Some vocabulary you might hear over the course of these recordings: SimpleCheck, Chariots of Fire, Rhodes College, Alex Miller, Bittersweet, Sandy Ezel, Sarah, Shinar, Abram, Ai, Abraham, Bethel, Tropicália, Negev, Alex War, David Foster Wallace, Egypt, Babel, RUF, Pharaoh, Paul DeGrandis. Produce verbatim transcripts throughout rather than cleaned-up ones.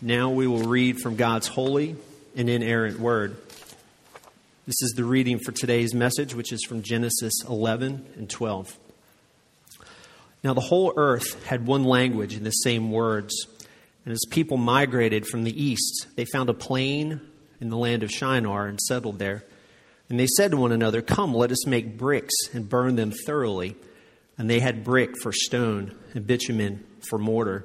Now we will read from God's holy and inerrant word. This is the reading for today's message, which is from Genesis eleven and twelve. Now the whole earth had one language and the same words. And as people migrated from the east, they found a plain in the land of Shinar and settled there. And they said to one another, "Come, let us make bricks and burn them thoroughly." And they had brick for stone and bitumen for mortar.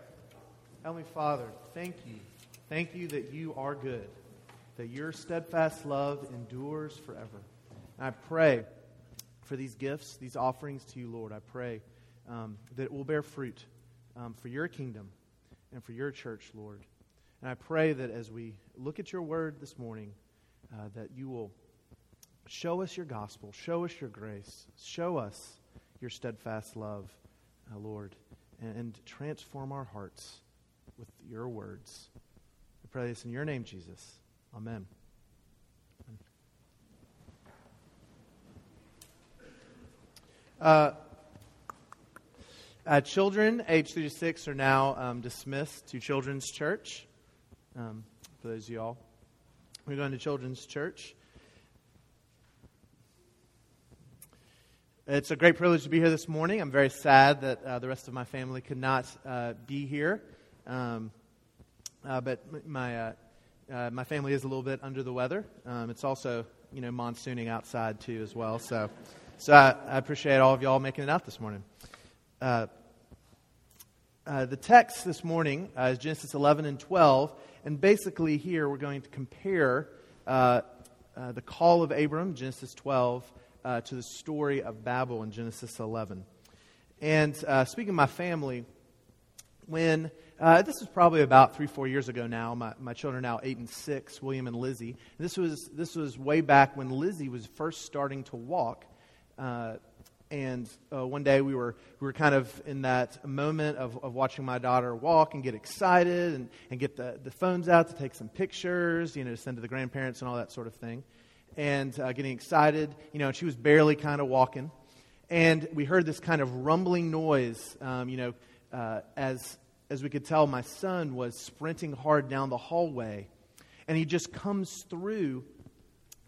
Heavenly Father, thank you. Thank you that you are good, that your steadfast love endures forever. And I pray for these gifts, these offerings to you, Lord. I pray um, that it will bear fruit um, for your kingdom and for your church, Lord. And I pray that as we look at your word this morning, uh, that you will show us your gospel, show us your grace, show us your steadfast love, uh, Lord, and, and transform our hearts with your words. I pray this in your name, Jesus. Amen. Uh, uh, children age three to six are now um, dismissed to Children's Church. Um, for those of you all, we're going to Children's Church. It's a great privilege to be here this morning. I'm very sad that uh, the rest of my family could not uh, be here. Um, uh, but my uh, uh, my family is a little bit under the weather. Um, it's also, you know, monsooning outside too as well. So, so I, I appreciate all of y'all making it out this morning. Uh, uh, the text this morning uh, is Genesis eleven and twelve, and basically here we're going to compare uh, uh, the call of Abram, Genesis twelve, uh, to the story of Babel in Genesis eleven. And uh, speaking of my family, when Uh, this was probably about three, four years ago now. My, my children are now eight and six, William and Lizzie. And this was this was way back when Lizzie was first starting to walk. Uh, and uh, one day we were we were kind of in that moment of, of watching my daughter walk and get excited and, and get the, the phones out to take some pictures, you know, to send to the grandparents and all that sort of thing. And uh, getting excited, you know, she was barely kind of walking. And we heard this kind of rumbling noise, um, you know, uh, as... as we could tell, my son was sprinting hard down the hallway, and he just comes through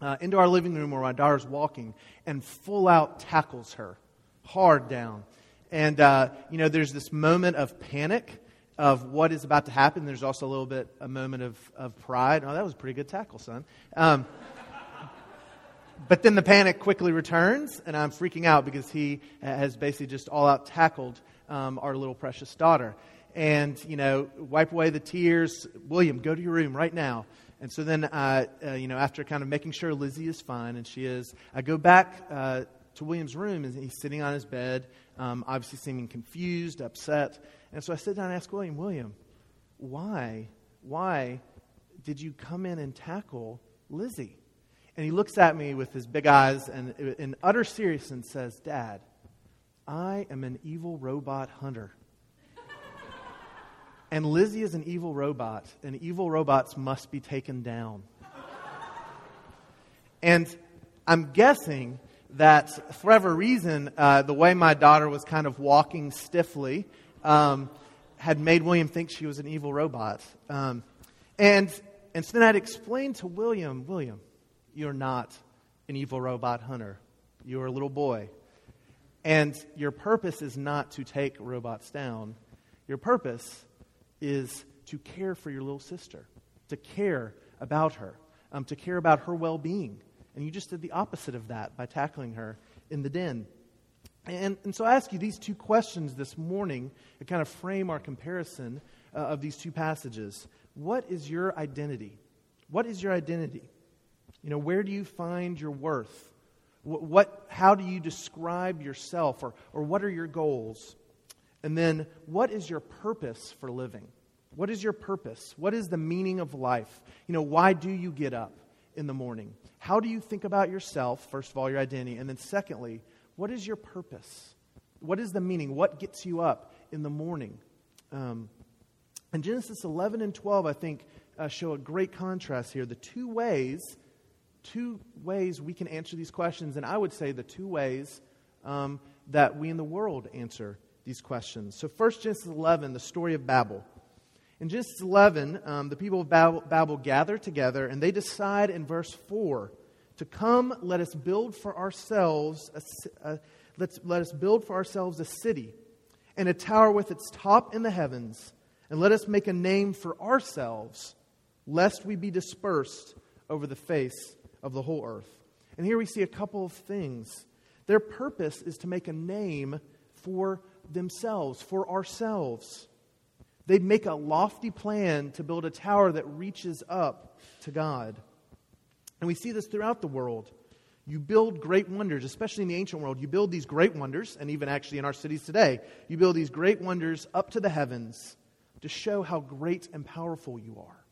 uh, into our living room where my daughter's walking and full out tackles her hard down. And, uh, you know, there's this moment of panic of what is about to happen. There's also a little bit a moment of, of pride. Oh, that was a pretty good tackle, son. Um, but then the panic quickly returns, and I'm freaking out because he has basically just all out tackled um, our little precious daughter. And, you know, wipe away the tears. William, go to your room right now. And so then, uh, uh, you know, after kind of making sure Lizzie is fine, and she is, I go back uh, to William's room, and he's sitting on his bed, um, obviously seeming confused, upset. And so I sit down and ask William, William, why, why did you come in and tackle Lizzie? And he looks at me with his big eyes and in utter seriousness and says, "Dad, I am an evil robot hunter. And Lizzie is an evil robot, and evil robots must be taken down." And I'm guessing that for whatever reason, uh, the way my daughter was kind of walking stiffly um, had made William think she was an evil robot. Um, and and so then I'd explained to William, William, you're not an evil robot hunter. You're a little boy. And your purpose is not to take robots down. Your purpose is to care for your little sister, to care about her, um, to care about her well-being. And you just did the opposite of that by tackling her in the den. And, and so I ask you these two questions this morning to kind of frame our comparison uh, of these two passages. What is your identity? What is your identity? You know, where do you find your worth? What, what how do you describe yourself, or, or what are your goals? And then what is your purpose for living? What is your purpose? What is the meaning of life? You know, why do you get up in the morning? How do you think about yourself, first of all, your identity? And then secondly, what is your purpose? What is the meaning? What gets you up in the morning? Um, and Genesis eleven and twelve, I think, uh, show a great contrast here. The two ways, two ways we can answer these questions. And I would say the two ways um, that we in the world answer these questions. So first, Genesis eleven, the story of Babel. In Genesis eleven, um, the people of Babel, Babel gather together, and they decide in verse four to come. Let us build for ourselves. A, uh, let's let us build for ourselves a city, and a tower with its top in the heavens, and let us make a name for ourselves, lest we be dispersed over the face of the whole earth. And here we see a couple of things. Their purpose is to make a name for themselves, for ourselves. They make a lofty plan to build a tower that reaches up to God. And we see this throughout the world. You build great wonders, especially in the ancient world. You build these great wonders, and even actually in our cities today, you build these great wonders up to the heavens to show how great and powerful you are.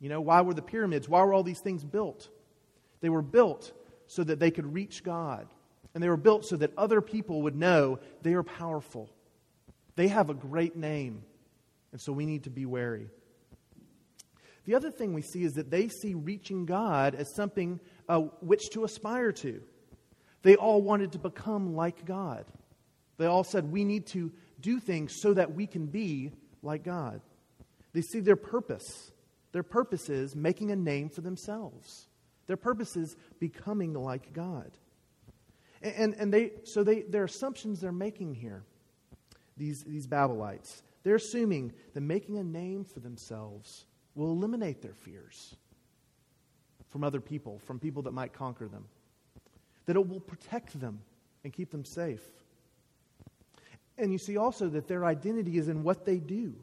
You know, why were the pyramids? Why were all these things built? They were built so that they could reach God. And they were built so that other people would know they are powerful. They have a great name. And so we need to be wary. The other thing we see is that they see reaching God as something uh, which to aspire to. They all wanted to become like God. They all said, we need to do things so that we can be like God. They see their purpose. Their purpose is making a name for themselves. Their purpose is becoming like God. And, and, and they so they their assumptions they're making here, these, these Babylonites, they're assuming that making a name for themselves will eliminate their fears from other people, from people that might conquer them. That it will protect them and keep them safe. And you see also that their identity is in what they do,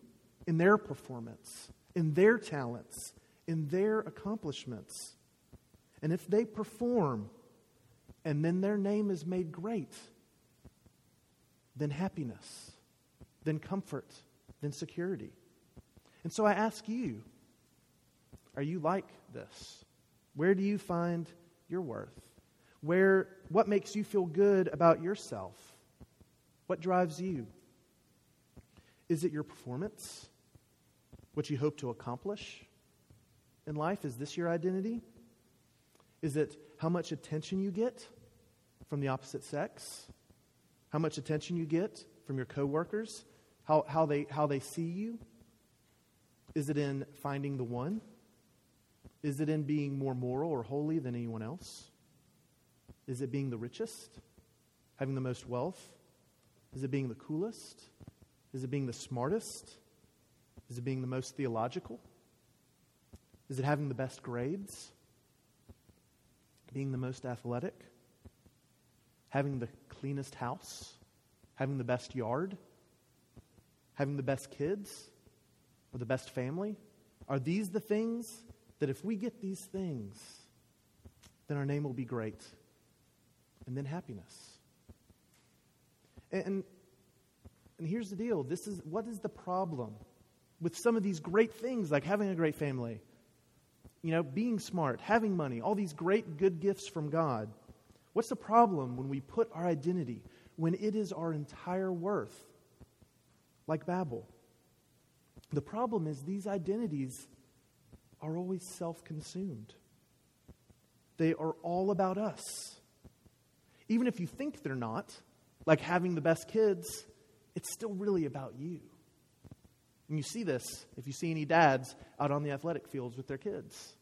in their performance, in their talents, in their accomplishments. And if they perform and then their name is made great, then happiness, then comfort, than security. And so I ask you, are you like this? Where do you find your worth? Where, what makes you feel good about yourself? What drives you? Is it your performance? What you hope to accomplish in life? Is this your identity? Is it how much attention you get from the opposite sex? How much attention you get from your coworkers? How how they how they see you? Is it in finding the one? Is it in being more moral or holy than anyone else? Is it being the richest? Having the most wealth? Is it being the coolest? Is it being the smartest? Is it being the most theological? Is it having the best grades? Being the most athletic? Having the cleanest house? Having the best yard? Having the best kids or the best family? Are these the things that if we get these things, then our name will be great and then happiness? And, and, and here's the deal. This is what is the problem with some of these great things like having a great family, you know, being smart, having money, all these great good gifts from God. What's the problem when we put our identity, when it is our entire worth, like Babel? The problem is these identities are always self-consumed. They are all about us. even if you think they're not, like having the best kids, it's still really about you. And you see this if you see any dads out on the athletic fields with their kids.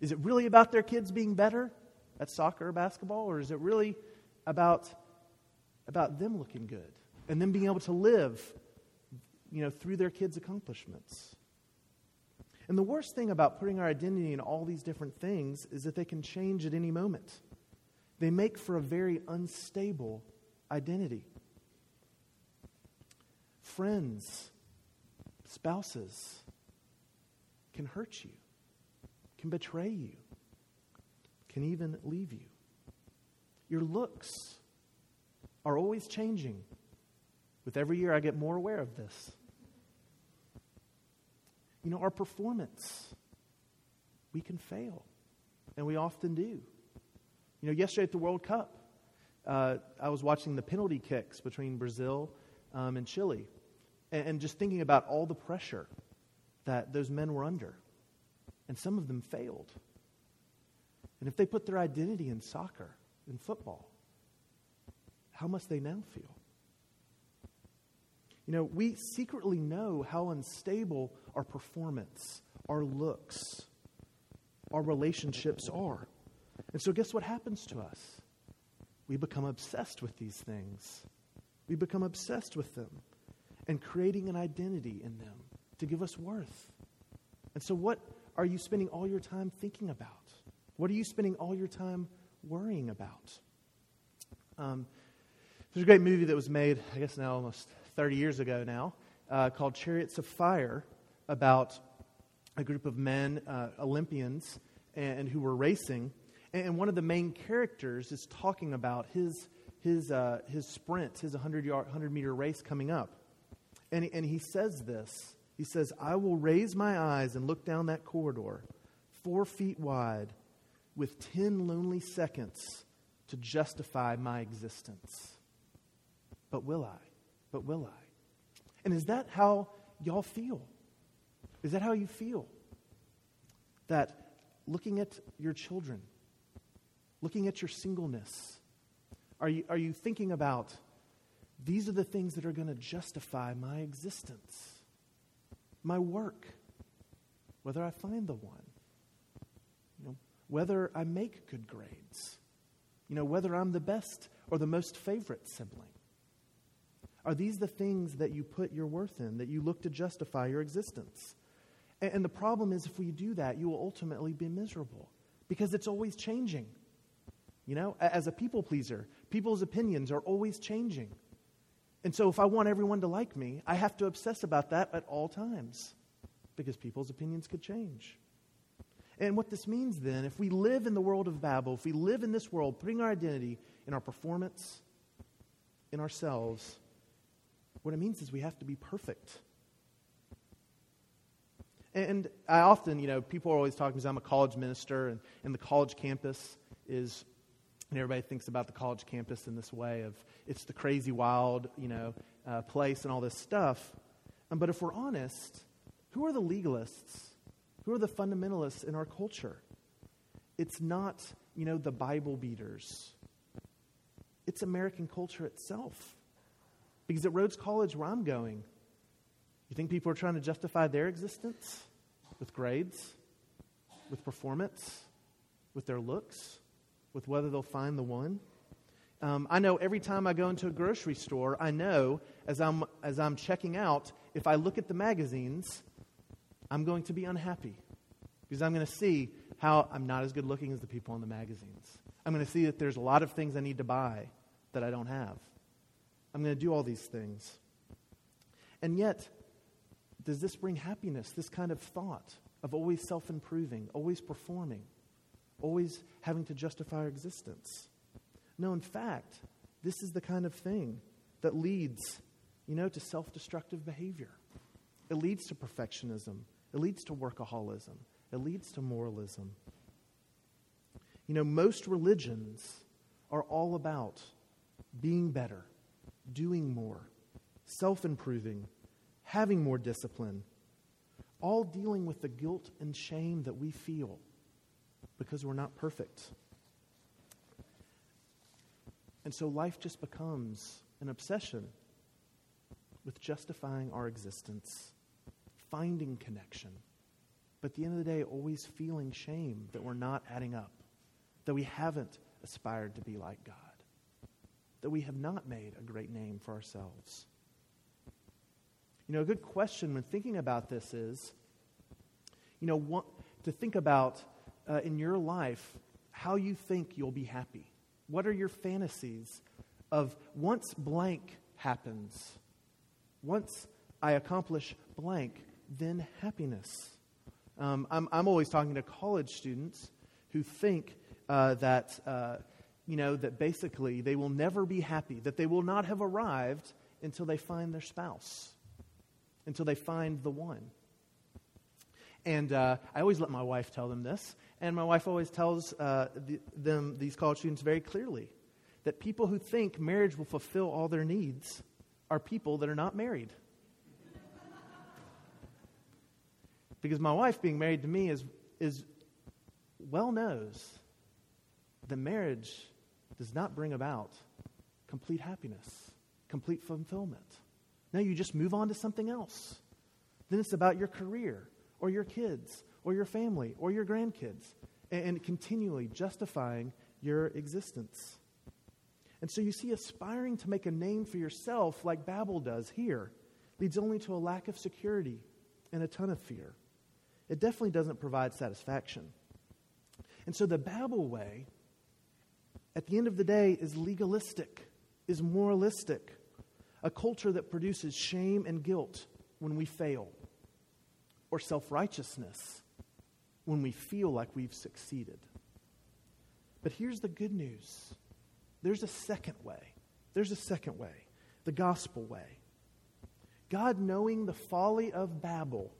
Is it really about their kids being better at soccer or basketball? Or is it really about, about them looking good and them being able to live, you know, through their kids' accomplishments? And the worst thing about putting our identity in all these different things is that they can change at any moment. They make for a very unstable identity. Friends, spouses can hurt you, can betray you, can even leave you. Your looks are always changing. With every year, I get more aware of this. You know, our performance, we can fail, and we often do. You know, yesterday at the World Cup, uh, I was watching the penalty kicks between Brazil um, and Chile, and, and just thinking about all the pressure that those men were under. And some of them failed. And if they put their identity in soccer, in football, how must they now feel? You know, we secretly know how unstable our performance, our looks, our relationships are. And so guess what happens to us? We become obsessed with these things. We become obsessed with them and creating an identity in them to give us worth. And so what are you spending all your time thinking about? What are you spending all your time worrying about? Um, there's a great movie that was made, I guess now almost thirty years ago now, uh, called Chariots of Fire, about a group of men, uh, Olympians, and, and who were racing. And one of the main characters is talking about his his uh, his sprint, his hundred-yard, hundred-meter race coming up. And, and he says this. He says, "I will raise my eyes and look down that corridor, four feet wide, with ten lonely seconds to justify my existence. But will I? But will I?" And is that how y'all feel? Is that how you feel? That looking at your children, looking at your singleness, are you, are you thinking about, these are the things that are going to justify my existence, my work, whether I find the one, you know, whether I make good grades, you know, whether I'm the best or the most favorite sibling? Are these the things that you put your worth in, that you look to justify your existence? And, and the problem is, if we do that, you will ultimately be miserable because it's always changing. You know, as a people pleaser, people's opinions are always changing. And so if I want everyone to like me, I have to obsess about that at all times because people's opinions could change. And what this means then, if we live in the world of Babel, if we live in this world, putting our identity in our performance, in ourselves, what it means is we have to be perfect. And I often, you know, people are always talking because I'm a college minister, and, and the college campus is... And everybody thinks about the college campus in this way of it's the crazy, wild, you know, uh, place and all this stuff. Um, but if we're honest, who are the legalists? Who are the fundamentalists in our culture? It's not, you know, the Bible beaters. It's American culture itself. Because at Rhodes College, where I'm going, you think people are trying to justify their existence with grades, with performance, with their looks, with whether they'll find the one? Um, I know every time I go into a grocery store, I know as I'm as I'm checking out, if I look at the magazines, I'm going to be unhappy because I'm going to see how I'm not as good looking as the people in the magazines. I'm going to see that there's a lot of things I need to buy that I don't have. I'm going to do all these things. And yet, does this bring happiness, this kind of thought of always self-improving, always performing, always having to justify our existence? No, in fact, this is the kind of thing that leads, you know, to self-destructive behavior. It leads to perfectionism. It leads to workaholism. It leads to moralism. You know, most religions are all about being better, doing more, self-improving, having more discipline, all dealing with the guilt and shame that we feel because we're not perfect. And so life just becomes an obsession with justifying our existence, finding connection, but at the end of the day, always feeling shame that we're not adding up, that we haven't aspired to be like God, that we have not made a great name for ourselves. You know, a good question when thinking about this is, you know, what, to think about uh, in your life how you think you'll be happy. What are your fantasies of once blank happens, once I accomplish blank, then happiness? Um, I'm, I'm always talking to college students who think uh, that, uh, you know, that basically they will never be happy, that they will not have arrived until they find their spouse, until they find the one. And uh, I always let my wife tell them this, and my wife always tells uh, the, them, these college students, very clearly that people who think marriage will fulfill all their needs are people that are not married. Because my wife being married to me is is well knows that marriage does not bring about complete happiness, complete fulfillment. No, you just move on to something else. Then it's about your career or your kids or your family or your grandkids and, and continually justifying your existence. And so you see, aspiring to make a name for yourself like Babel does here leads only to a lack of security and a ton of fear. It definitely doesn't provide satisfaction. And so the Babel way, at the end of the day, is legalistic, is moralistic, a culture that produces shame and guilt when we fail, or self-righteousness when we feel like we've succeeded. But here's the good news. There's a second way. There's a second way, the gospel way. God, knowing the folly of Babel,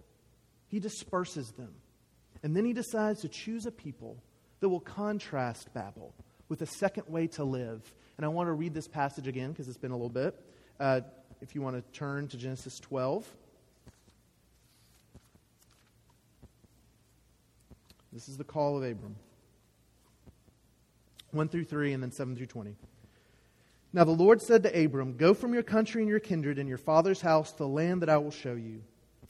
he disperses them. And then he decides to choose a people that will contrast Babel with a second way to live. And I want to read this passage again because it's been a little bit. Uh, if you want to turn to Genesis twelve. This is the call of Abram. one through three and then seven through twenty. Now the Lord said to Abram, "Go from your country and your kindred and your father's house to the land that I will show you.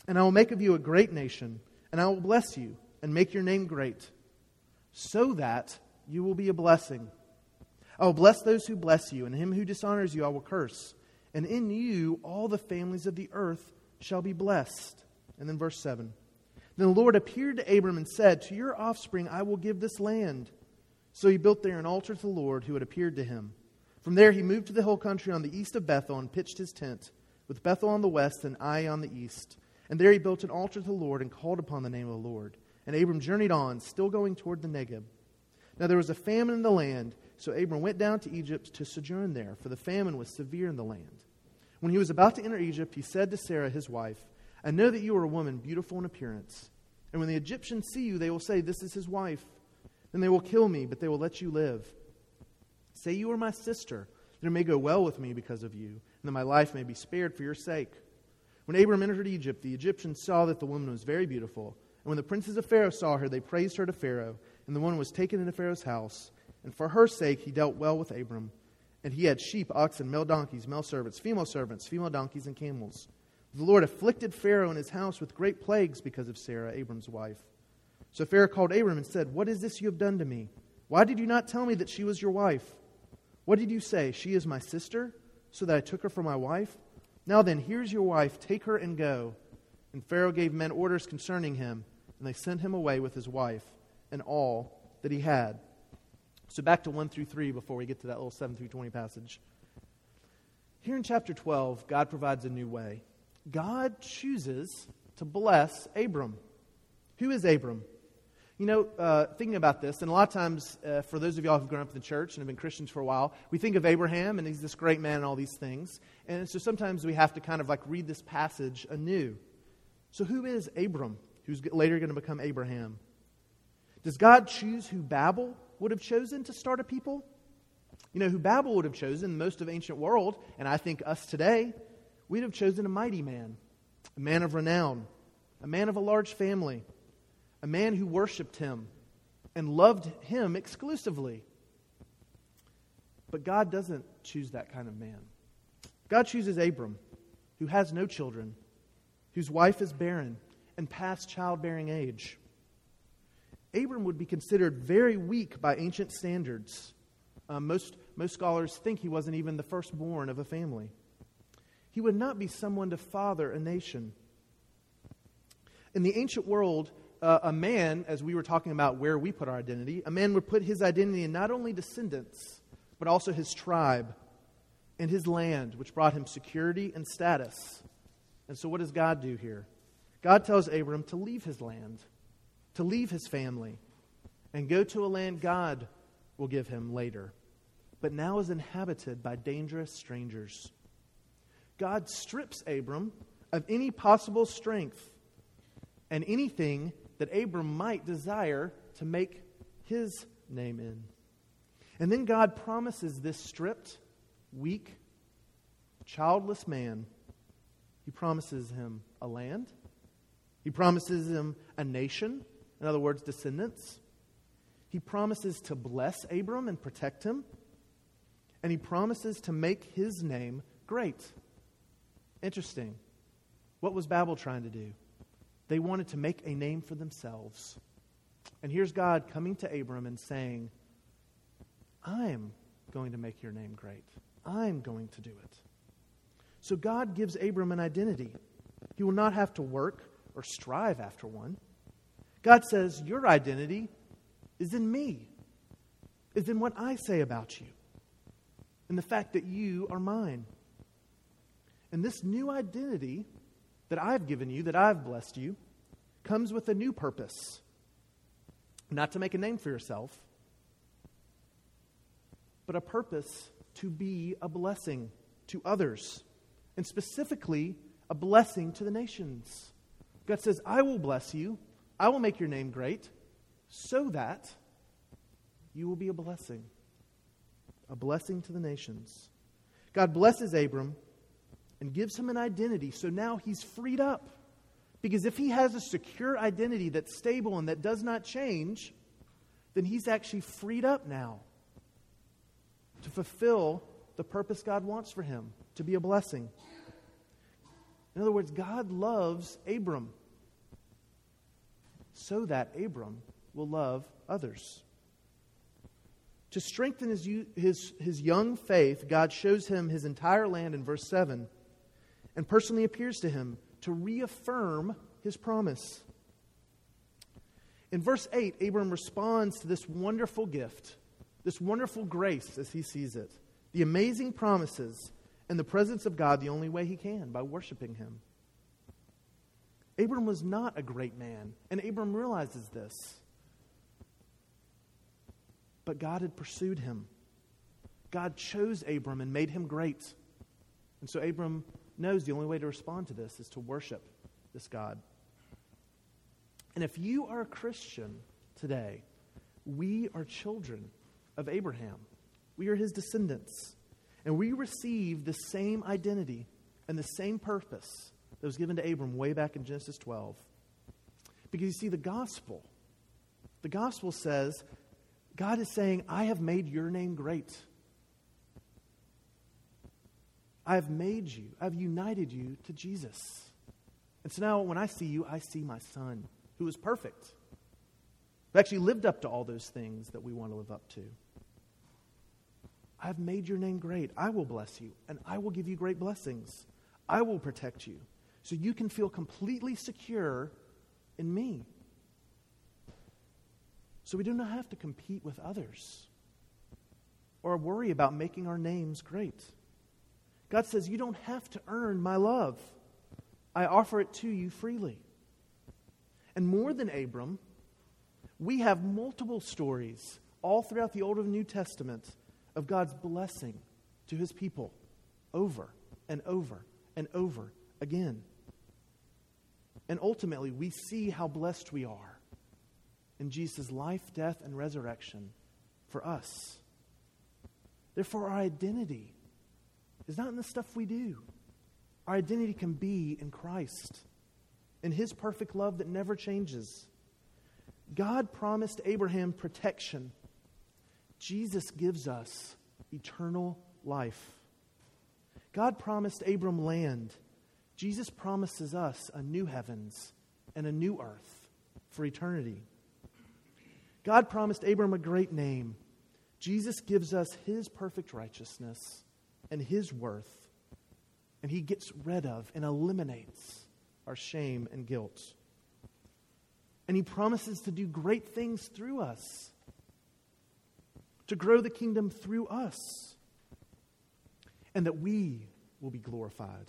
And I will make of you a great nation, and I will bless you and make your name great, so that you will be a blessing. I will bless those who bless you, and him who dishonors you I will curse. And in you all the families of the earth shall be blessed." And then verse seven. Then the Lord appeared to Abram and said, "To your offspring I will give this land." So he built there an altar to the Lord who had appeared to him. From there he moved to the hill country on the east of Bethel and pitched his tent, with Bethel on the west and Ai on the east. And there he built an altar to the Lord and called upon the name of the Lord. And Abram journeyed on, still going toward the Negev. Now there was a famine in the land, so Abram went down to Egypt to sojourn there, for the famine was severe in the land. When he was about to enter Egypt, he said to Sarah his wife, "I know that you are a woman beautiful in appearance. And when the Egyptians see you, they will say, 'This is his wife.' Then they will kill me, but they will let you live. Say you are my sister, that it may go well with me because of you, and that my life may be spared for your sake." When Abram entered Egypt, the Egyptians saw that the woman was very beautiful. And when the princes of Pharaoh saw her, they praised her to Pharaoh. And the woman was taken into Pharaoh's house. And for her sake he dealt well with Abram. And he had sheep, oxen, male donkeys, male servants, female servants, female donkeys, and camels. The Lord afflicted Pharaoh and his house with great plagues because of Sarah, Abram's wife. So Pharaoh called Abram and said, "What is this you have done to me? Why did you not tell me that she was your wife? What did you say? 'She is my sister,' so that I took her for my wife? Now then, here's your wife. Take her and go." And Pharaoh gave men orders concerning him, and they sent him away with his wife and all that he had. So back to one through three before we get to that little seven through twenty passage. Here in chapter twelve, God provides a new way. God chooses to bless Abram. Who is Abram? You know, uh, thinking about this, and a lot of times, uh, for those of y'all who've grown up in the church and have been Christians for a while, we think of Abraham, and he's this great man and all these things. And so sometimes we have to kind of like read this passage anew. So who is Abram, who's later going to become Abraham? Does God choose who Babel would have chosen to start a people? You know, who Babel would have chosen, most of the ancient world, and I think us today, we'd have chosen a mighty man, a man of renown, a man of a large family, a man who worshipped him and loved him exclusively. But God doesn't choose that kind of man. God chooses Abram, who has no children, whose wife is barren and past childbearing age. Abram would be considered very weak by ancient standards. Uh, most, most scholars think he wasn't even the firstborn of a family. He would not be someone to father a nation. In the ancient world, uh, a man, as we were talking about where we put our identity, a man would put his identity in not only descendants, but also his tribe and his land, which brought him security and status. And so what does God do here? God tells Abram to leave his land, to leave his family, and go to a land God will give him later, but now is inhabited by dangerous strangers. God strips Abram of any possible strength and anything that Abram might desire to make his name in. And then God promises this stripped, weak, childless man. He promises him a land. He promises him a nation. In other words, descendants. He promises to bless Abram and protect him. And he promises to make his name great. Interesting. What was Babel trying to do? They wanted to make a name for themselves. And here's God coming to Abram and saying, I'm going to make your name great. I'm going to do it. So God gives Abram an identity. He will not have to work or strive after one. God says, your identity is in me, is in what I say about you, and the fact that you are mine. And this new identity that I've given you, that I've blessed you, comes with a new purpose. Not to make a name for yourself, but a purpose to be a blessing to others, and specifically a blessing to the nations. God says, I will bless you, I will make your name great, so that you will be a blessing, a blessing to the nations. God blesses Abram and gives him an identity, so now he's freed up. Because if he has a secure identity that's stable and that does not change, then he's actually freed up now to fulfill the purpose God wants for him, to be a blessing. In other words, God loves Abram so that Abram will love others. To strengthen his, his, his young faith, God shows him his entire land in verse seven and personally appears to him to reaffirm his promise. In verse eight, Abram responds to this wonderful gift, this wonderful grace as he sees it, the amazing promises, and the presence of God the only way he can, by worshiping him. Abram was not a great man, and Abram realizes this. But God had pursued him. God chose Abram and made him great. And so Abram knows the only way to respond to this is to worship this God. And if you are a Christian today, we are children of Abraham. We are his descendants. And we receive the same identity and the same purpose that was given to Abram way back in Genesis twelve. Because you see, the gospel, the gospel says, God is saying, I have made your name great. I have made you, I've united you to Jesus. And so now when I see you, I see my son, who is perfect, who actually lived up to all those things that we want to live up to. I've made your name great. I will bless you, and I will give you great blessings. I will protect you, so you can feel completely secure in me. So we do not have to compete with others or worry about making our names great. God says, you don't have to earn my love. I offer it to you freely. And more than Abram, we have multiple stories all throughout the Old and New Testament of God's blessing to his people over and over and over again. And ultimately, we see how blessed we are in Jesus' life, death, and resurrection for us. Therefore, our identity is not in the stuff we do. Our identity can be in Christ, in his perfect love that never changes. God promised Abraham protection. Jesus gives us eternal life. God promised Abram land. Jesus promises us a new heavens and a new earth for eternity. God promised Abram a great name. Jesus gives us his perfect righteousness and his worth, and he gets rid of and eliminates our shame and guilt. And he promises to do great things through us, to grow the kingdom through us, and that we will be glorified.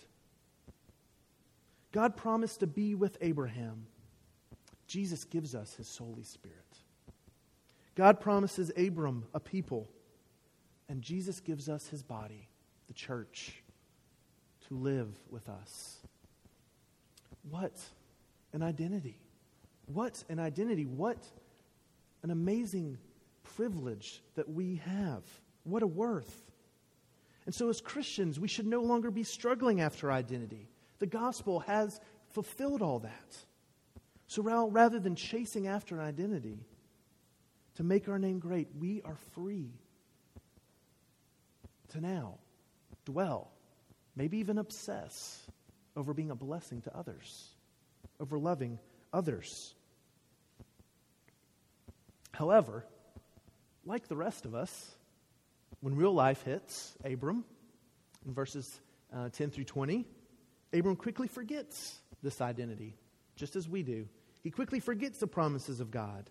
God promised to be with Abraham. Jesus gives us his Holy Spirit. God promises Abram a people, and Jesus gives us his body, the church, to live with us. What an identity. What an identity. What an amazing privilege that we have. What a worth. And so as Christians, we should no longer be struggling after identity. The gospel has fulfilled all that. So rather than chasing after an identity to make our name great, we are free to now dwell, maybe even obsess over being a blessing to others, over loving others. However, like the rest of us, when real life hits Abram in verses uh, ten through twenty, Abram quickly forgets this identity, just as we do. He quickly forgets the promises of God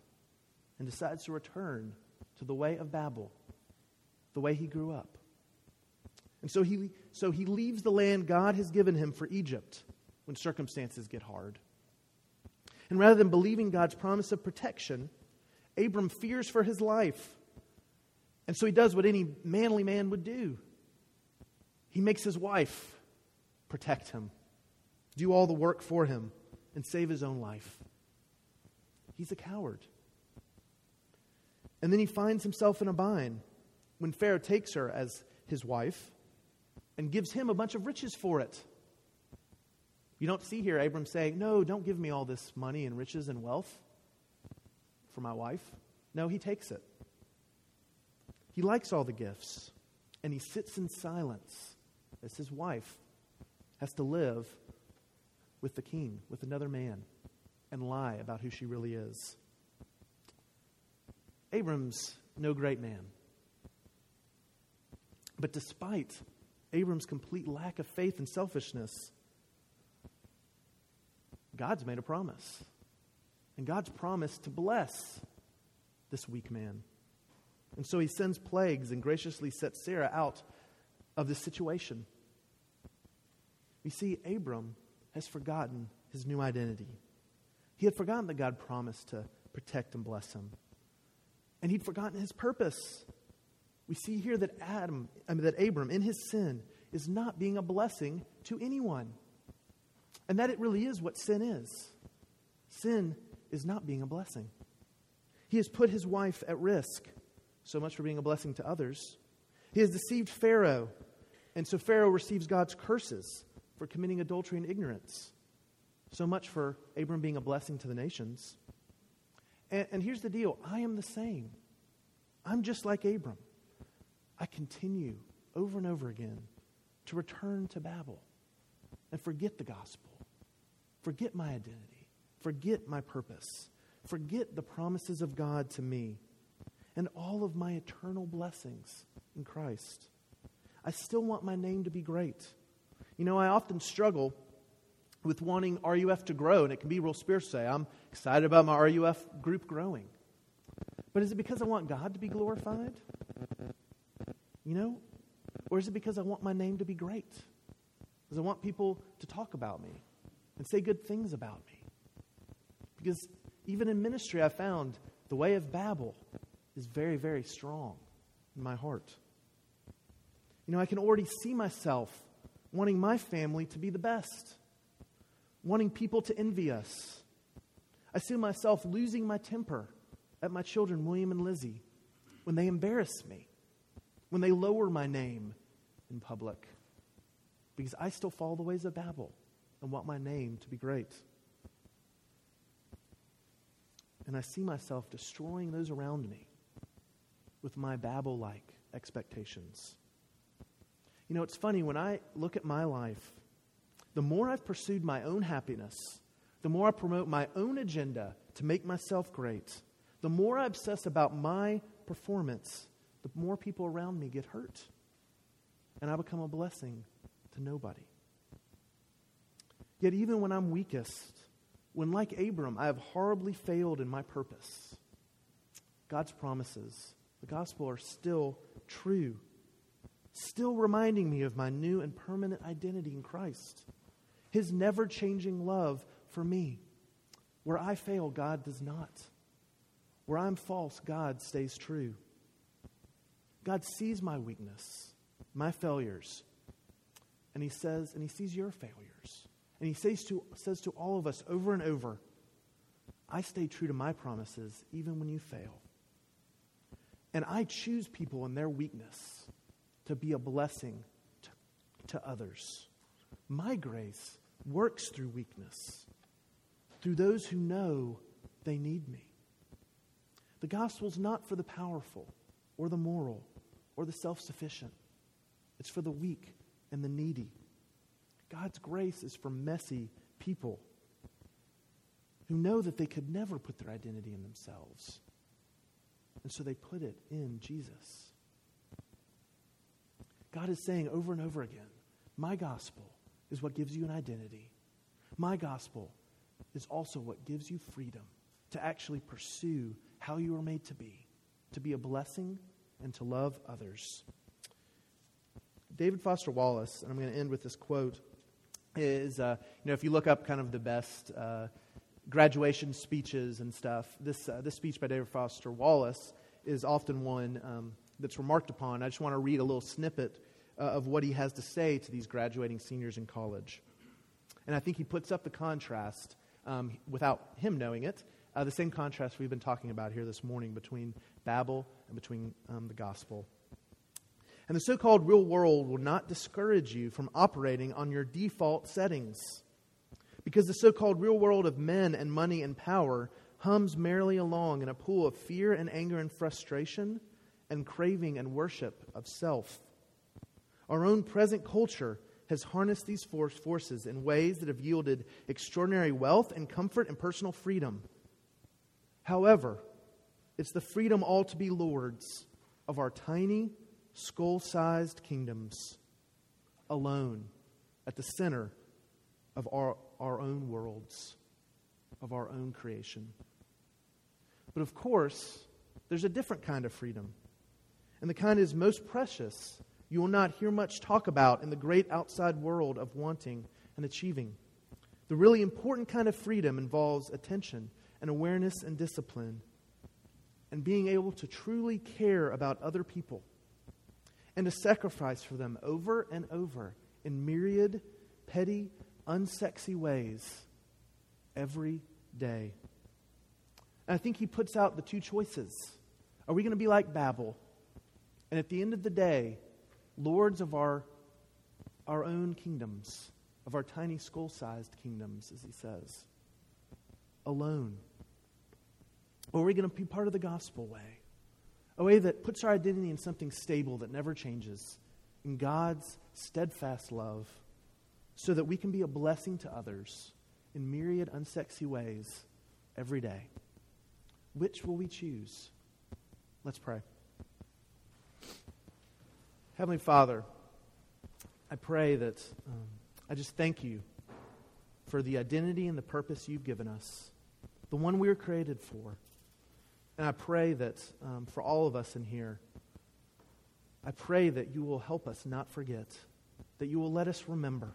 and decides to return to the way of Babel, the way he grew up. And so he so he leaves the land God has given him for Egypt when circumstances get hard. And rather than believing God's promise of protection, Abram fears for his life. And so he does what any manly man would do. He makes his wife protect him, do all the work for him, and save his own life. He's a coward. And then he finds himself in a bind when Pharaoh takes her as his wife and gives him a bunch of riches for it. You don't see here Abram saying, "No, don't give me all this money and riches and wealth for my wife." No, he takes it. He likes all the gifts, and he sits in silence as his wife has to live with the king, with another man, and lie about who she really is. Abram's no great man. But despite Abram's complete lack of faith and selfishness, God's made a promise. And God's promised to bless this weak man. And so he sends plagues and graciously sets Sarah out of this situation. We see Abram has forgotten his new identity. He had forgotten that God promised to protect and bless him. And he'd forgotten his purpose. We see here that Adam, I mean, that Abram, in his sin, is not being a blessing to anyone. And that it really is what sin is. Sin is not being a blessing. He has put his wife at risk. So much for being a blessing to others. He has deceived Pharaoh. And so Pharaoh receives God's curses for committing adultery and ignorance. So much for Abram being a blessing to the nations. And, and here's the deal. I am the same. I'm just like Abram. I continue over and over again to return to Babel and forget the gospel, forget my identity, forget my purpose, forget the promises of God to me and all of my eternal blessings in Christ. I still want my name to be great. You know, I often struggle with wanting R U F to grow, and it can be real spiritual. Say, I'm excited about my R U F group growing. But is it because I want God to be glorified? You know? Or is it because I want my name to be great? Because I want people to talk about me and say good things about me. Because even in ministry, I found the way of Babel is very, very strong in my heart. You know, I can already see myself wanting my family to be the best, wanting people to envy us. I see myself losing my temper at my children, William and Lizzie, when they embarrass me, when they lower my name in public, because I still follow the ways of Babel and want my name to be great. And I see myself destroying those around me with my Babel-like expectations. You know, it's funny, when I look at my life, the more I've pursued my own happiness, the more I promote my own agenda to make myself great, the more I obsess about my performance, the more people around me get hurt. And I become a blessing to nobody. Yet even when I'm weakest, when like Abram, I have horribly failed in my purpose, God's promises, the gospel, are still true, still reminding me of my new and permanent identity in Christ, His never-changing love for me. Where I fail, God does not. Where I'm false, God stays true. God sees my weakness, my failures, and He says, and He sees your failures. And He says to, says to all of us over and over, I stay true to my promises even when you fail. And I choose people in their weakness to be a blessing to, to others. My grace works through weakness, through those who know they need me. The gospel's not for the powerful or the moral or the self-sufficient. It's for the weak and the needy. God's grace is for messy people who know that they could never put their identity in themselves. And so they put it in Jesus. God is saying over and over again, my gospel is what gives you an identity. My gospel is also what gives you freedom to actually pursue how you are made to be, to be a blessing and to love others. David Foster Wallace, and I'm going to end with this quote, is, uh, you know, if you look up kind of the best uh, graduation speeches and stuff, this uh, this speech by David Foster Wallace is often one um, that's remarked upon. I just want to read a little snippet uh, of what he has to say to these graduating seniors in college. And I think he puts up the contrast, um, without him knowing it, uh, the same contrast we've been talking about here this morning between Babel and between um, the gospel. And the so-called real world will not discourage you from operating on your default settings, because the so-called real world of men and money and power hums merrily along in a pool of fear and anger and frustration and craving and worship of self. Our own present culture has harnessed these force forces in ways that have yielded extraordinary wealth and comfort and personal freedom. However, it's the freedom all to be lords of our tiny, skull-sized kingdoms, alone at the center of our, our own worlds, of our own creation. But of course, there's a different kind of freedom, and the kind that is most precious you will not hear much talk about in the great outside world of wanting and achieving. The really important kind of freedom involves attention and awareness and discipline, and being able to truly care about other people, and to sacrifice for them over and over in myriad, petty, unsexy ways every day. And I think he puts out the two choices. Are we going to be like Babel? And at the end of the day, lords of our, our own kingdoms, of our tiny skull-sized kingdoms, as he says, alone. Or are we going to be part of the gospel way? A way that puts our identity in something stable that never changes, in God's steadfast love, so that we can be a blessing to others in myriad unsexy ways every day. Which will we choose? Let's pray. Heavenly Father, I pray that um, I just thank you for the identity and the purpose you've given us, the one we were created for. And I pray that um, for all of us in here, I pray that you will help us not forget, that you will let us remember.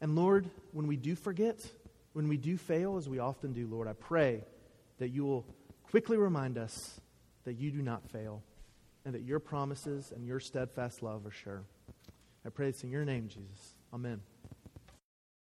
And Lord, when we do forget, when we do fail, as we often do, Lord, I pray that you will quickly remind us that you do not fail and that your promises and your steadfast love are sure. I pray it's in your name, Jesus. Amen.